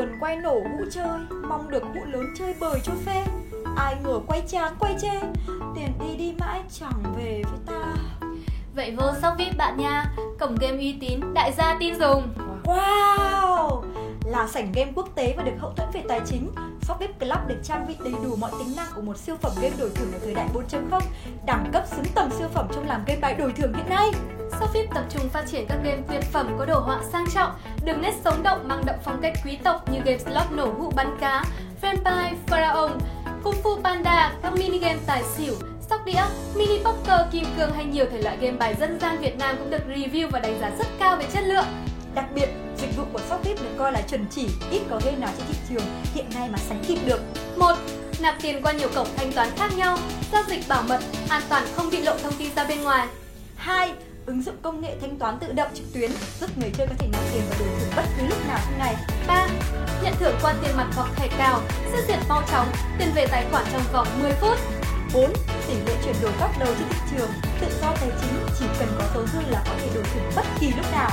buồn quay nổ hũ chơi, mong được hũ lớn chơi bời cho phê. Ai ngờ quay chán quay chê, tiền đi đi mãi chẳng về với ta. Vậy vô SocVIP bạn nha, cổng game uy tín, đại gia tin dùng. Wow, là sảnh game quốc tế và được hậu thuẫn về tài chính, SocVIP Club được trang bị đầy đủ mọi tính năng của một siêu phẩm game đổi thưởng ở thời đại 4.0, đẳng cấp xứng tầm siêu phẩm trong làm game bài đổi thưởng hiện nay. SocVIP tập trung phát triển các game tuyệt phẩm có đồ họa sang trọng, đường nét sống động mang đậm phong cách quý tộc như game slot nổ hũ bắn cá, friendpay pharaoh, kung fu panda, các mini game tài xỉu, sóc đĩa, mini poker, kim cương hay nhiều thể loại game bài dân gian Việt Nam cũng được review và đánh giá rất cao về chất lượng. Đặc biệt, dịch vụ của SocVIP được coi là chuẩn chỉ, ít có game nào trên thị trường hiện nay mà sánh kịp được. 1. Nạp tiền qua nhiều cổng thanh toán khác nhau, giao dịch bảo mật, an toàn không bị lộ thông tin ra bên ngoài. 2. Ứng dụng công nghệ thanh toán tự động trực tuyến giúp người chơi có thể nạp tiền và đổi thưởng bất cứ lúc nào trong ngày. 3. Nhận thưởng qua tiền mặt hoặc thẻ cào, xét duyệt mau chóng, tiền về tài khoản trong vòng 10 phút. 4. Tỷ lệ chuyển đổi top đầu trên thị trường, tự do tài chính, chỉ cần có số dư là có thể đổi thưởng bất kỳ lúc nào.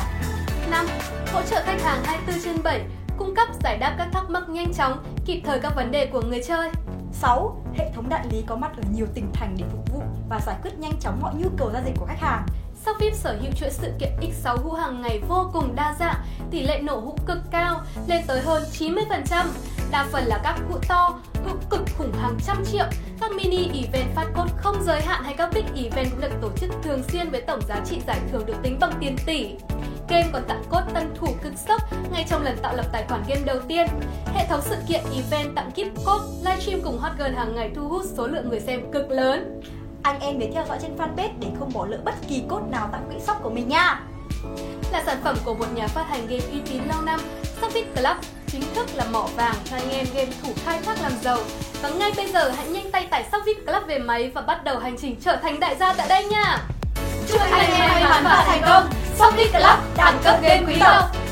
5. Hỗ trợ khách hàng 24/7, cung cấp giải đáp các thắc mắc nhanh chóng, kịp thời các vấn đề của người chơi. 6. Hệ thống đại lý có mặt ở nhiều tỉnh thành để phục vụ và giải quyết nhanh chóng mọi nhu cầu giao dịch của khách hàng. SocVIP sở hữu chuỗi sự kiện X6 hũ hàng ngày vô cùng đa dạng, tỷ lệ nổ hũ cực cao, lên tới hơn 90%. Đa phần là các hũ to, hũ cực khủng hàng trăm triệu, các mini event phát cốt không giới hạn hay các big event cũng được tổ chức thường xuyên với tổng giá trị giải thưởng được tính bằng tiền tỷ. Game còn tặng code tân thủ cực sốc ngay trong lần tạo lập tài khoản game đầu tiên. Hệ thống sự kiện event tặng gift code, livestream cùng hot girl hàng ngày thu hút số lượng người xem cực lớn. Anh em hãy theo dõi trên fanpage để không bỏ lỡ bất kỳ code nào tặng quỹ shop của mình nha. Là sản phẩm của một nhà phát hành game uy tín lâu năm, SocVIP Club chính thức là mỏ vàng cho anh em game thủ khai thác làm giàu. Và ngay bây giờ hãy nhanh tay tải SocVIP Club về máy và bắt đầu hành trình trở thành đại gia tại đây nha. Chúc anh em may mắn và thành công. SocVIP Club đẳng cấp game quý tộc.